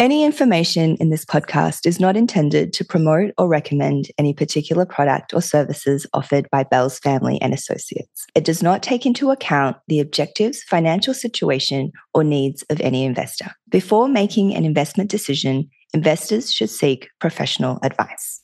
Any information in this podcast is not intended to promote or recommend any particular product or services offered by Bell's Family and Associates. It does not take into account the objectives, financial situation, or needs of any investor. Before making an investment decision, investors should seek professional advice.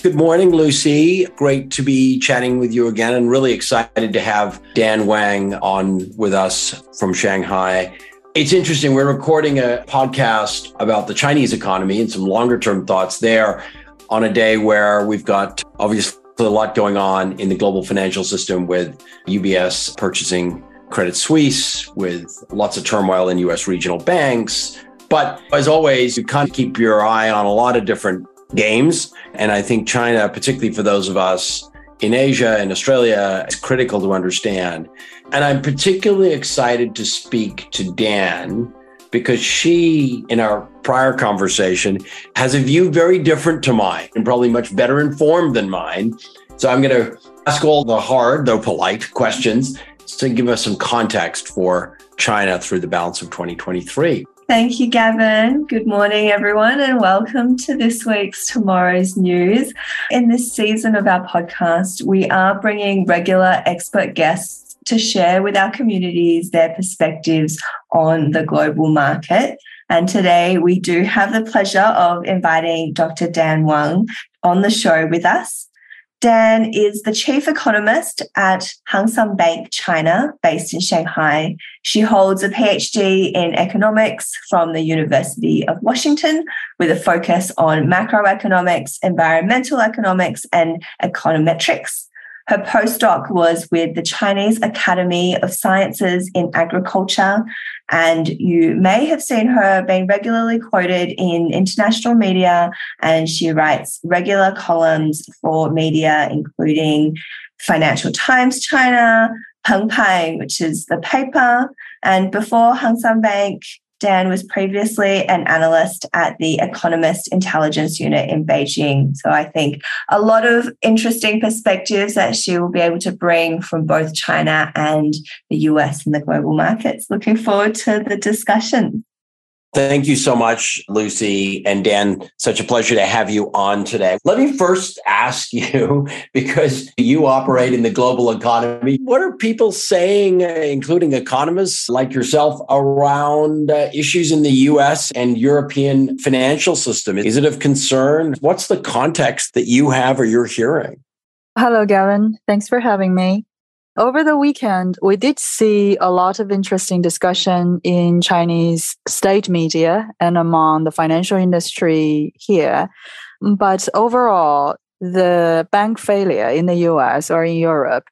Good morning, Lucy. Great to be chatting with you again, and really excited to have Dan Wang on with us from Shanghai. It's interesting. We're recording a podcast about the Chinese economy and some longer-term thoughts there on a day where we've got obviously a lot going on in the global financial system with UBS purchasing Credit Suisse, with lots of turmoil in U.S. regional banks. But as always, you kind of keep your eye on a lot of different games. And I think China, particularly for those of us in Asia and Australia, is critical to understand. And I'm particularly excited to speak to Dan because she, in our prior conversation, has a view very different to mine and probably much better informed than mine. So I'm going to ask all the hard, though polite, questions to give us some context for China through the balance of 2023. Thank you, Gavin. Good morning, everyone, and welcome to this week's Tomorrow's News. In this season of our podcast, we are bringing regular expert guests to share with our communities their perspectives on the global market. And today we do have the pleasure of inviting Dr. Dan Wang on the show with us. Dan is the chief economist at Hang Seng Bank China, based in Shanghai. She holds a PhD in economics from the University of Washington with a focus on macroeconomics, environmental economics, and econometrics. Her postdoc was with the Chinese Academy of Sciences in Agriculture, and you may have seen her being regularly quoted in international media, and she writes regular columns for media, including Financial Times China, Pengpai, which is the paper, and before Hang Seng Bank, Dan was previously an analyst at the Economist Intelligence Unit in Beijing. So I think a lot of interesting perspectives that she will be able to bring from both China and the US and the global markets. Looking forward to the discussion. Thank you so much, Lucy and Dan. Such a pleasure to have you on today. Let me first ask you, because you operate in the global economy, what are people saying, including economists like yourself, around issues in the US and European financial system? Is it of concern? What's the context that you have or you're hearing? Hello, Gavin. Thanks for having me. Over the weekend, we did see a lot of interesting discussion in Chinese state media and among the financial industry here. But overall, the bank failure in the US or in Europe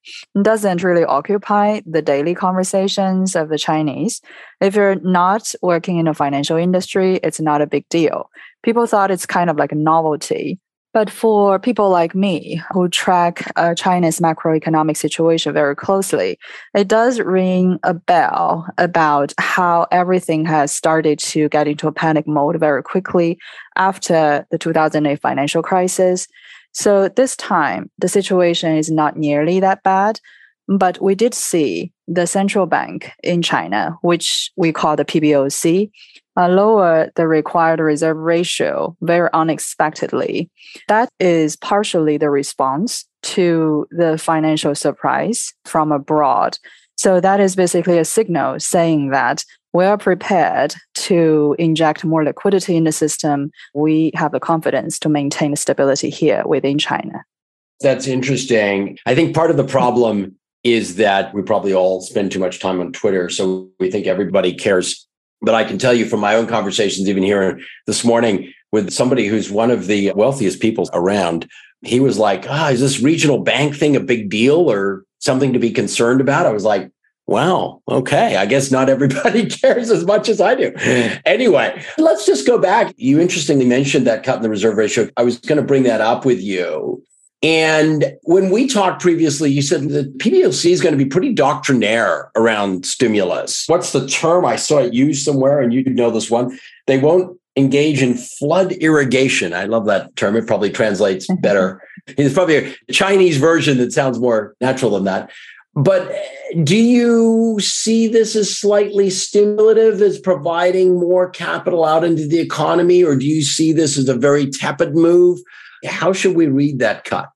doesn't really occupy the daily conversations of the Chinese. If you're not working in the financial industry, it's not a big deal. People thought it's kind of like a novelty. But for people like me who track China's macroeconomic situation very closely, it does ring a bell about how everything has started to get into a panic mode very quickly after the 2008 financial crisis. So this time, the situation is not nearly that bad. But we did see the central bank in China, which we call the PBOC, lower the required reserve ratio very unexpectedly. That is partially the response to the financial surprise from abroad. So that is basically a signal saying that we're prepared to inject more liquidity in the system. We have the confidence to maintain stability here within China. That's interesting. I think part of the problem is that we probably all spend too much time on Twitter, so we think everybody cares. But I can tell you from my own conversations, even here this morning with somebody who's one of the wealthiest people around, he was like, is this regional bank thing a big deal or something to be concerned about? I was like, wow, okay, I guess not everybody cares as much as I do. Anyway, let's just go back. You interestingly mentioned that cut in the reserve ratio. I was going to bring that up with you. And when we talked previously, you said the PBOC is going to be pretty doctrinaire around stimulus. What's the term? I saw it used somewhere, and you know this one. They won't engage in flood irrigation. I love that term. It probably translates better. It's probably a Chinese version that sounds more natural than that. But do you see this as slightly stimulative, as providing more capital out into the economy, or do you see this as a very tepid move? How should we read that cut?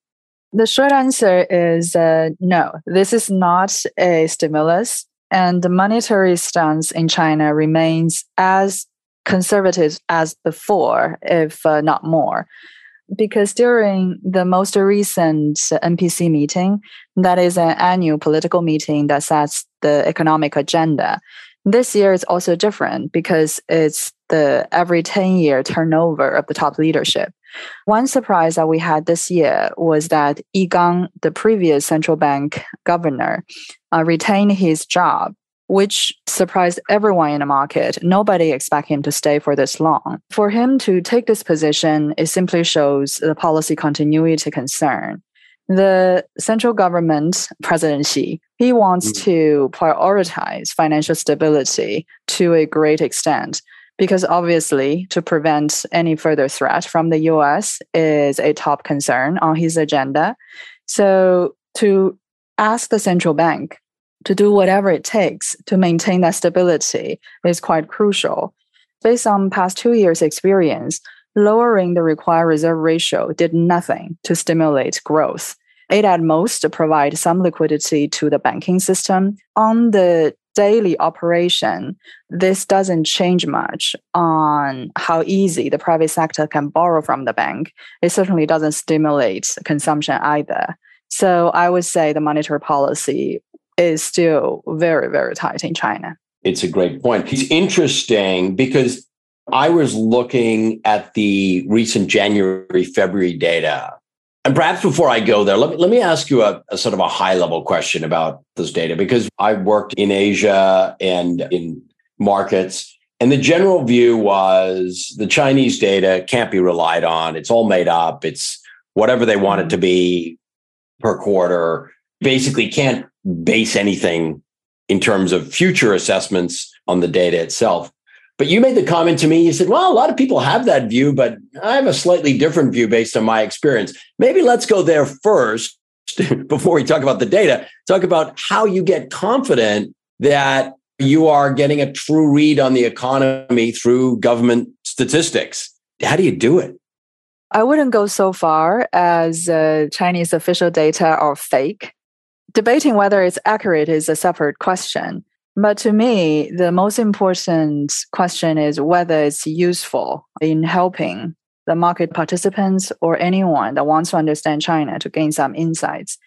The short answer is no, this is not a stimulus, and the monetary stance in China remains as conservative as before, if not more. Because during the most recent NPC meeting, that is an annual political meeting that sets the economic agenda, this year is also different because it's the every 10-year turnover of the top leadership. One surprise that we had this year was that Yi Gang, the previous central bank governor, retained his job, which surprised everyone in the market. Nobody expected him to stay for this long. For him to take this position, it simply shows the policy continuity concern. The central government, President Xi, he wants to prioritize financial stability to a great extent, because obviously to prevent any further threat from the US is a top concern on his agenda. So to ask the central bank to do whatever it takes to maintain that stability is quite crucial. Based on past 2 years' experience, lowering the required reserve ratio did nothing to stimulate growth. It at most provided some liquidity to the banking system. On the daily operation, this doesn't change much on how easy the private sector can borrow from the bank. It certainly doesn't stimulate consumption either. So I would say the monetary policy is still very, very tight in China. It's a great point. It's interesting because I was looking at the recent January, February data. And perhaps before I go there, let me ask you a sort of a high-level question about this data, because I've worked in Asia and in markets, and the general view was the Chinese data can't be relied on. It's all made up. It's whatever they want it to be per quarter. Basically can't base anything in terms of future assessments on the data itself. But you made the comment to me, you said, well, a lot of people have that view, but I have a slightly different view based on my experience. Maybe let's go there first before we talk about the data, talk about how you get confident that you are getting a true read on the economy through government statistics. How do you do it? I wouldn't go so far as Chinese official data are fake. Debating whether it's accurate is a separate question. But to me, the most important question is whether it's useful in helping the market participants or anyone that wants to understand China to gain some insights.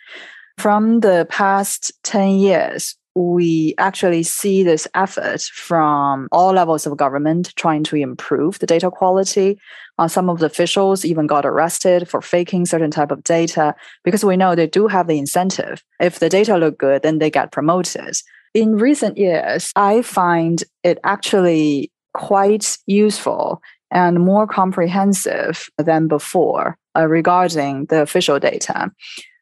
From the past 10 years, we actually see this effort from all levels of government trying to improve the data quality. Some of the officials even got arrested for faking certain type of data because we know they do have the incentive. If the data look good, then they get promoted. In recent years, I find it actually quite useful and more comprehensive than before regarding the official data.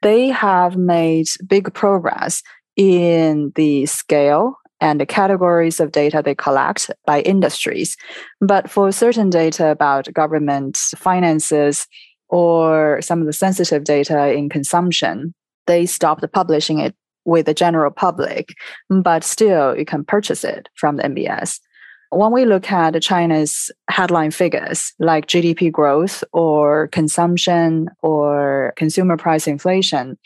They have made big progress in the scale and the categories of data they collect by industries. But for certain data about government finances or some of the sensitive data in consumption, they stopped publishing it with the general public, but still you can purchase it from the NBS. When we look at China's headline figures like GDP growth or consumption or consumer price inflation,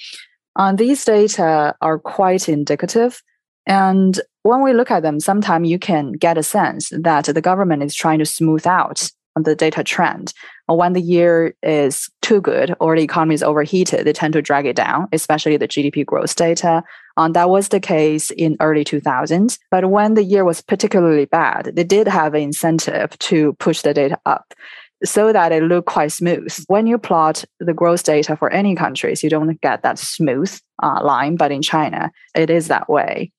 these data are quite indicative. And when we look at them, sometimes you can get a sense that the government is trying to smooth out the data trend. When the year is too good or the economy is overheated, they tend to drag it down, especially the GDP growth data. That was the case in early 2000s. But when the year was particularly bad, they did have an incentive to push the data up so that it looked quite smooth. When you plot the growth data for any countries, you don't get that smooth line. But in China, it is that way.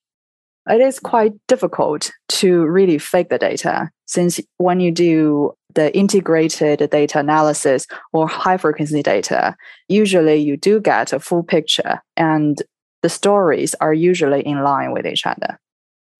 It is quite difficult to really fake the data, since when you do the integrated data analysis or high-frequency data, usually you do get a full picture, and the stories are usually in line with each other.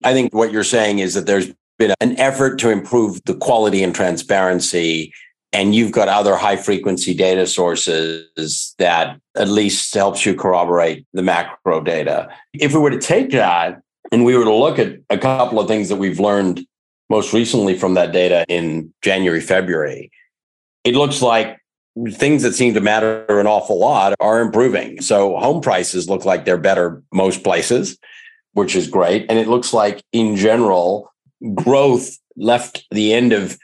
I think what you're saying is that there's been an effort to improve the quality and transparency And you've got other high-frequency data sources that at least helps you corroborate the macro data. If we were to take that and we were to look at a couple of things that we've learned most recently from that data in January, February, it looks like things that seem to matter an awful lot are improving. So home prices look like they're better most places, which is great. And it looks like, in general, growth left the end of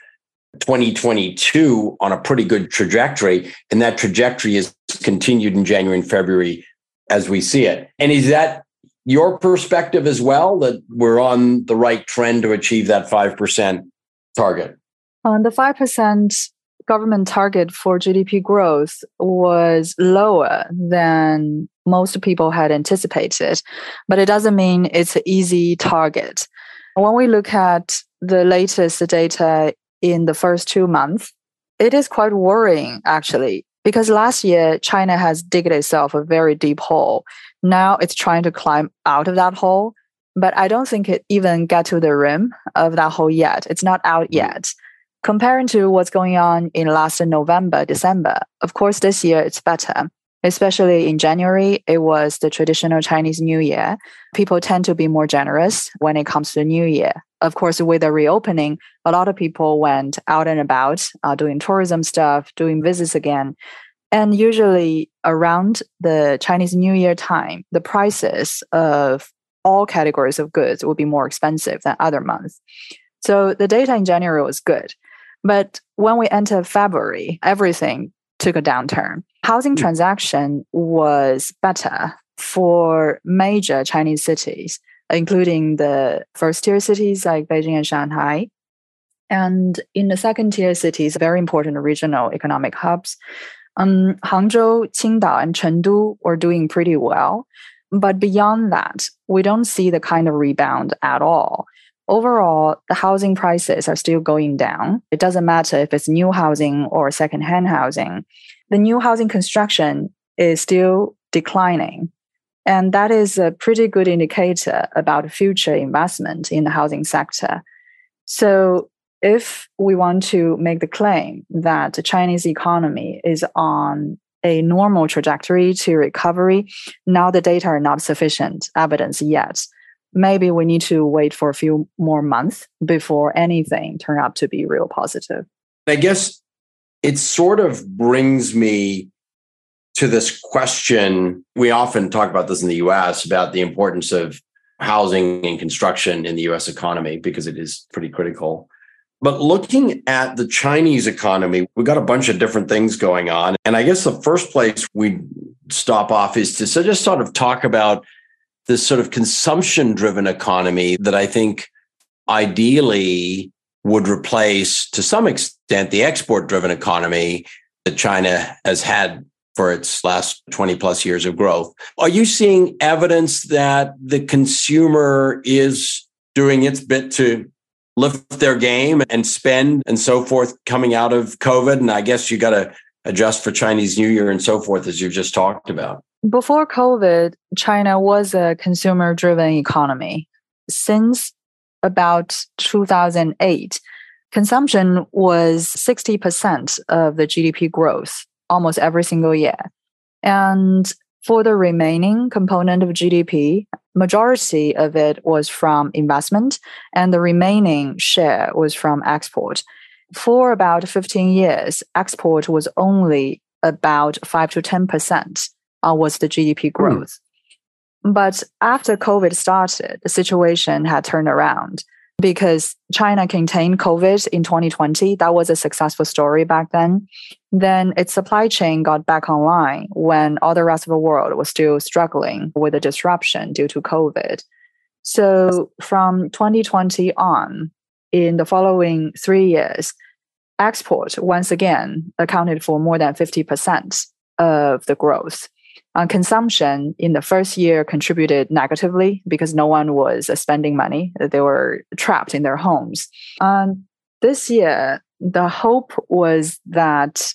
2022 on a pretty good trajectory. And that trajectory is continued in January and February as we see it. And is that your perspective as well, that we're on the right trend to achieve that 5% target? The 5% government target for GDP growth was lower than most people had anticipated, but it doesn't mean it's an easy target. When we look at the latest data in the first 2 months, it is quite worrying, actually, because last year, China has digged itself a very deep hole. Now it's trying to climb out of that hole, but I don't think it even got to the rim of that hole yet. It's not out yet. Comparing to what's going on in last November, December, of course, this year it's better. Especially in January, it was the traditional Chinese New Year. People tend to be more generous when it comes to the New Year. Of course, with the reopening, a lot of people went out and about, doing tourism stuff, doing visits again. And usually around the Chinese New Year time, the prices of all categories of goods will be more expensive than other months. So the data in January was good. But when we enter February, everything took a downturn. Housing transaction was better for major Chinese cities, including the first-tier cities like Beijing and Shanghai. And in the second-tier cities, very important regional economic hubs, Hangzhou, Qingdao, and Chengdu were doing pretty well. But beyond that, we don't see the kind of rebound at all. Overall, the housing prices are still going down. It doesn't matter if it's new housing or secondhand housing. The new housing construction is still declining. And that is a pretty good indicator about future investment in the housing sector. So if we want to make the claim that the Chinese economy is on a normal trajectory to recovery, now the data are not sufficient evidence yet. Maybe we need to wait for a few more months before anything turns out to be real positive. I guess it sort of brings me to this question. We often talk about this in the US, about the importance of housing and construction in the US economy, because it is pretty critical. But looking at the Chinese economy, we've got a bunch of different things going on. And I guess the first place we stop off is to just sort of talk about this sort of consumption-driven economy that I think ideally would replace, to some extent, the export-driven economy that China has had for its last 20-plus years of growth. Are you seeing evidence that the consumer is doing its bit to lift their game and spend and so forth coming out of COVID? And I guess you got to adjust for Chinese New Year and so forth, as you've just talked about. Before COVID, China was a consumer-driven economy. Since about 2008, consumption was 60% of the GDP growth almost every single year. And for the remaining component of GDP, majority of it was from investment, and the remaining share was from export. For about 15 years, export was only about 5 to 10%. Was the GDP growth. But after COVID started, the situation had turned around because China contained COVID in 2020. That was a successful story back then. Then its supply chain got back online when all the rest of the world was still struggling with the disruption due to COVID. So from 2020 on, in the following 3 years, export once again accounted for more than 50% of the growth. Consumption in the first year contributed negatively because no one was spending money. They were trapped in their homes. This year, the hope was that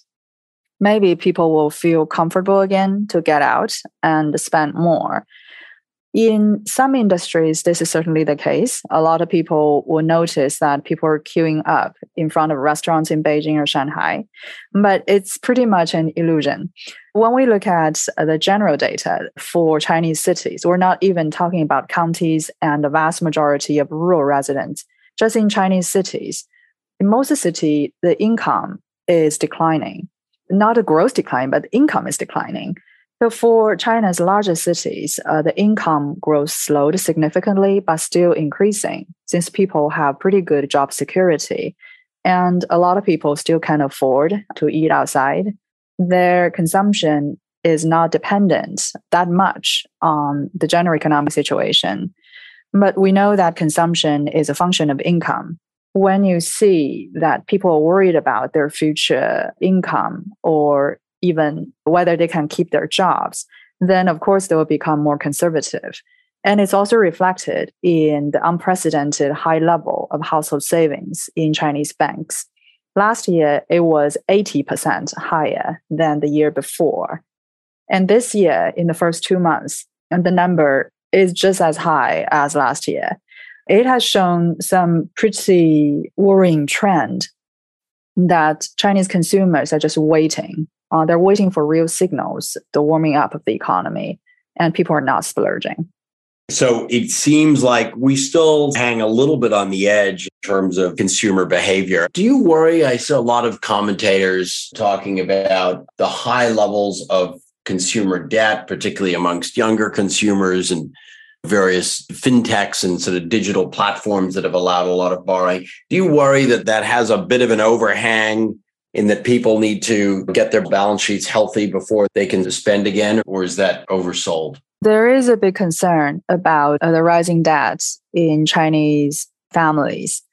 maybe people will feel comfortable again to get out and spend more. In some industries, this is certainly the case. A lot of people will notice that people are queuing up in front of restaurants in Beijing or Shanghai, but it's pretty much an illusion. When we look at the general data for Chinese cities, we're not even talking about counties and the vast majority of rural residents. Just in Chinese cities, in most cities, the income is declining. Not a gross decline, but the income is declining. So for China's largest cities, the income growth slowed significantly, but still increasing since people have pretty good job security. And a lot of people still can afford to eat outside. Their consumption is not dependent that much on the general economic situation. But we know that consumption is a function of income. When you see that people are worried about their future income or even whether they can keep their jobs, then of course they will become more conservative. And it's also reflected in the unprecedented high level of household savings in Chinese banks. Last year, it was 80% higher than the year before. And this year, in the first 2 months, the number is just as high as last year. It has shown some pretty worrying trend that Chinese consumers are just waiting. They're waiting for real signals, the warming up of the economy, and people are not splurging. So it seems like we still hang a little bit on the edge in terms of consumer behavior. Do you worry? I see a lot of commentators talking about the high levels of consumer debt, particularly amongst younger consumers and various fintechs and sort of digital platforms that have allowed a lot of borrowing. Do you worry that that has a bit of an overhang in that people need to get their balance sheets healthy before they can spend again, or is that oversold? There is a big concern about the rising debts in Chinese families,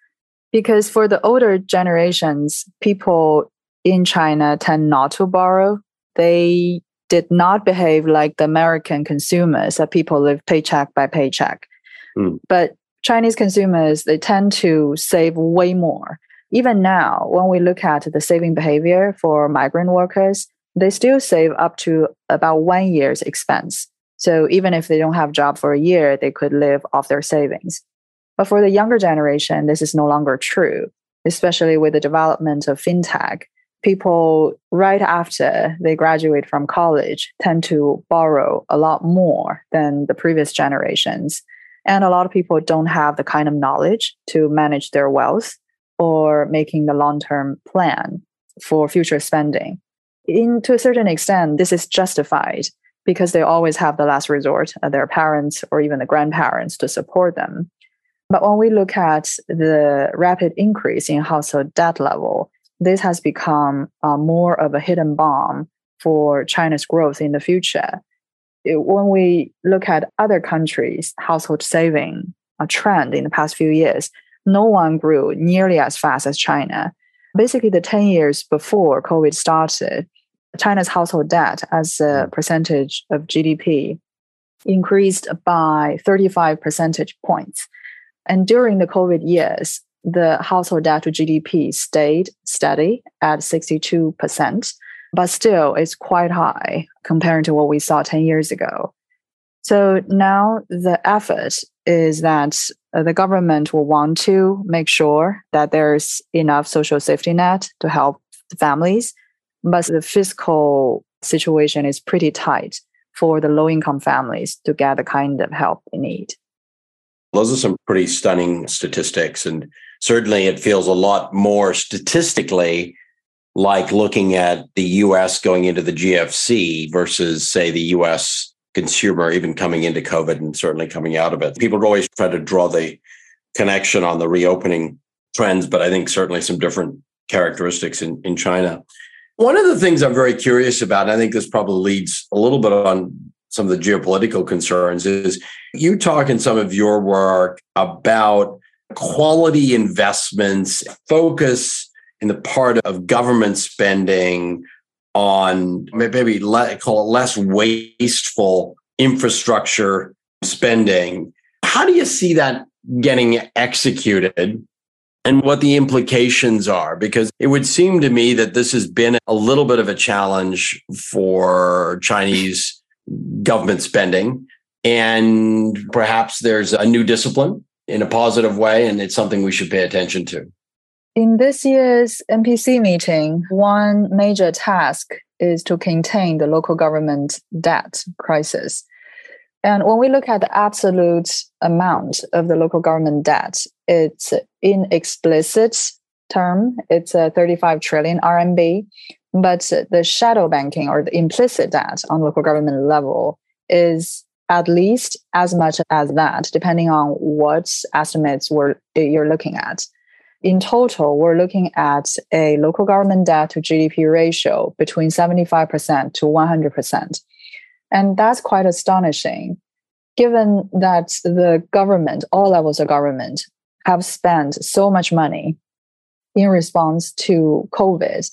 because for the older generations, people in China tend not to borrow. They did not behave like the American consumers that people live paycheck by paycheck. But Chinese consumers, they tend to save way more. Even now, when we look at the saving behavior for migrant workers, they still save up to about 1 year's expense. So even if they don't have a job for a year, they could live off their savings. But for the younger generation, this is no longer true, especially with the development of fintech. People right after they graduate from college tend to borrow a lot more than the previous generations. And a lot of people don't have the kind of knowledge to manage their wealth or making the long-term plan for future spending. To a certain extent, this is justified because they always have the last resort of their parents or even the grandparents to support them. But when we look at the rapid increase in household debt level, this has become more of a hidden bomb for China's growth in the future. When we look at other countries' household saving trend in the past few years, no one grew nearly as fast as China. Basically, the 10 years before COVID started, China's household debt as a percentage of GDP increased by 35 percentage points. And during the COVID years, the household debt to GDP stayed steady at 62%, but still it's quite high compared to what we saw 10 years ago. So now the effort is that the government will want to make sure that there's enough social safety net to help families, but the fiscal situation is pretty tight for the low-income families to get the kind of help they need. Those are some pretty stunning statistics, and certainly it feels a lot more statistically like looking at the U.S. going into the GFC versus, say, the U.S. consumer even coming into COVID and certainly coming out of it. People always try to draw the connection on the reopening trends, but I think certainly some different characteristics in China. One of the things I'm very curious about, and I think this probably leads a little bit on some of the geopolitical concerns, is you talk in some of your work about quality investments, focus in the part of government spending on maybe call it less wasteful infrastructure spending. How do you see that getting executed and what the implications are? Because it would seem to me that this has been a little bit of a challenge for Chinese government spending And perhaps there's a new discipline in a positive way, and it's something we should pay attention to. In this year's NPC meeting, one major task is to contain the local government debt crisis. And when we look at the absolute amount of the local government debt, it's in explicit term, it's 35 trillion RMB. But the shadow banking or the implicit debt on local government level is at least as much as that, depending on what estimates you're looking at. In total, we're looking at a local government debt to GDP ratio between 75% to 100%. And that's quite astonishing, given that the government, all levels of government, have spent so much money in response to COVID.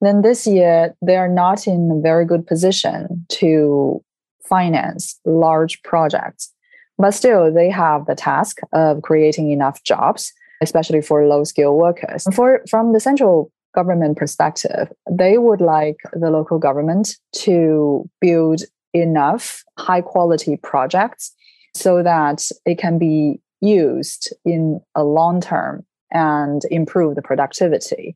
Then this year, they are not in a very good position to finance large projects. But still, they have the task of creating enough jobs, especially for low-skilled workers. From the central government perspective, they would like the local government to build enough high-quality projects so that it can be used in a long term and improve the productivity.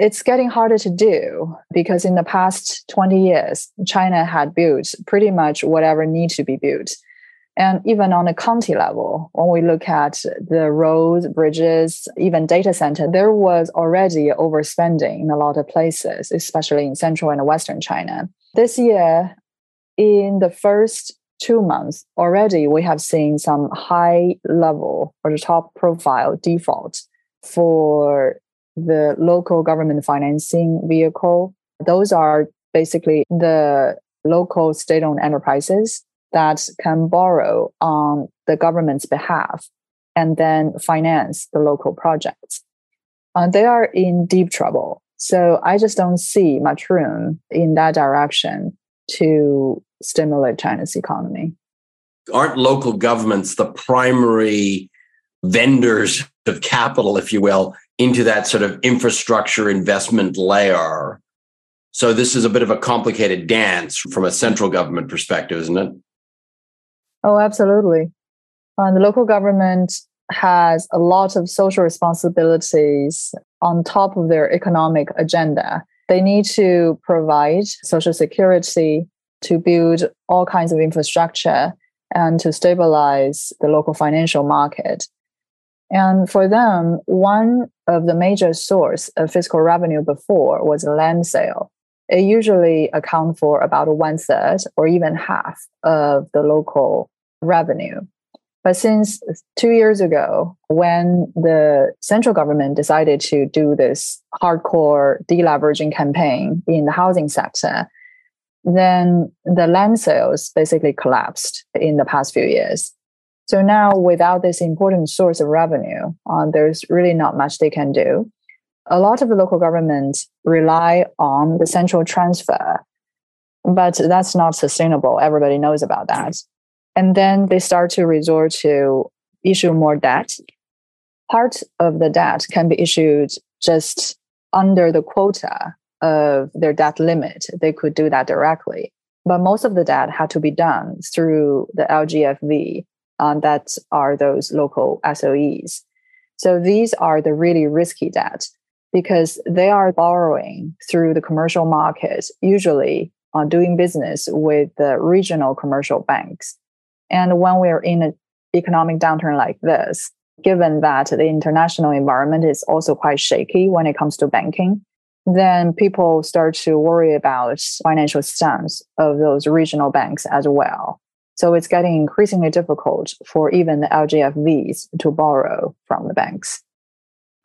It's getting harder to do because in the past 20 years, China had built pretty much whatever needed to be built. And even on a county level, when we look at the roads, bridges, even data center, there was already overspending in a lot of places, especially in central and western China. This year, in the first 2 months already, we have seen some high level or the top profile default for the local government financing vehicle. Those are basically the local state-owned enterprises that can borrow on the government's behalf and then finance the local projects. They are in deep trouble. So I just don't see much room in that direction to stimulate China's economy. Aren't local governments the primary vendors of capital, if you will, into that sort of infrastructure investment layer? So this is a bit of a complicated dance from a central government perspective, isn't it? Oh, absolutely. The local government has a lot of social responsibilities on top of their economic agenda. They need to provide social security, to build all kinds of infrastructure, and to stabilize the local financial market. And for them, one of the major source of fiscal revenue before was land sale. It usually accounts for about 1/3 or even half of the local revenue. But since 2 years ago, when the central government decided to do this hardcore deleveraging campaign in the housing sector, then the land sales basically collapsed in the past few years. So now, without this important source of revenue, there's really not much they can do. A lot of the local governments rely on the central transfer, but that's not sustainable. Everybody knows about that. And then they start to resort to issue more debt. Part of the debt can be issued just under the quota of their debt limit. They could do that directly. But most of the debt had to be done through the LGFV, that are those local SOEs. So these are the really risky debt, because they are borrowing through the commercial market, usually on doing business with the regional commercial banks. And when we're in an economic downturn like this, given that the international environment is also quite shaky when it comes to banking, then people start to worry about financial stance of those regional banks as well. So it's getting increasingly difficult for even the LGFVs to borrow from the banks.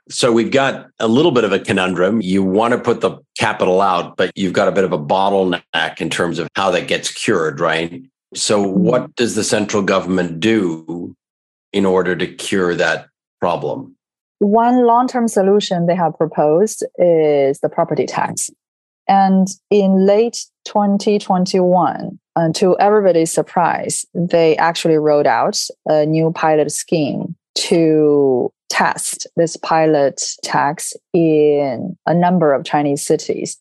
So we've got a little bit of a conundrum. You want to put the capital out, but you've got a bit of a bottleneck in terms of how that gets cured, right? So what does the central government do in order to cure that problem? One long-term solution they have proposed is the property tax. And in late 2021, to everybody's surprise, they actually rolled out a new pilot scheme to test this pilot tax in a number of Chinese cities.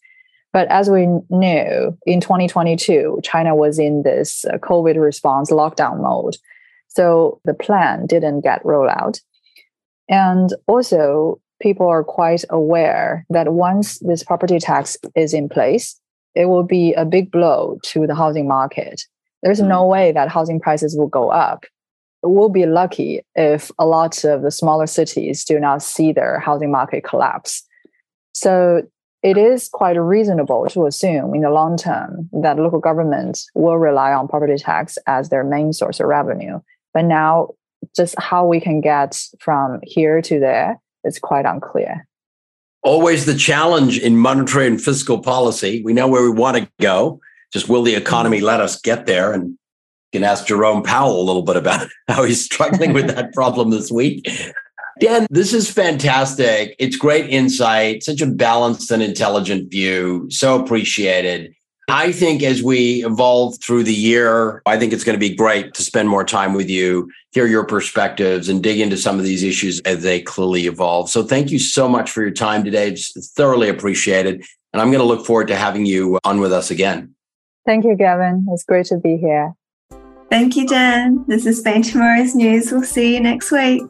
But as we know, in 2022, China was in this COVID response lockdown mode. So the plan didn't get rolled out. And also, people are quite aware that once this property tax is in place, it will be a big blow to the housing market. There's no way that housing prices will go up. We'll be lucky if a lot of the smaller cities do not see their housing market collapse. So it is quite reasonable to assume in the long term that local governments will rely on property tax as their main source of revenue. But now, just how we can get from here to there is quite unclear. Always the challenge in monetary and fiscal policy. We know where we want to go. Just will the economy let us get there? And you can ask Jerome Powell a little bit about how he's struggling with that problem this week. Dan, this is fantastic. It's great insight, such a balanced and intelligent view. So appreciated. I think as we evolve through the year, I think it's going to be great to spend more time with you, hear your perspectives, and dig into some of these issues as they clearly evolve. So thank you so much for your time today. It's thoroughly appreciated. And I'm going to look forward to having you on with us again. Thank you, Gavin. It's great to be here. Thank you, Dan. This has been Tomorrow's News. We'll see you next week.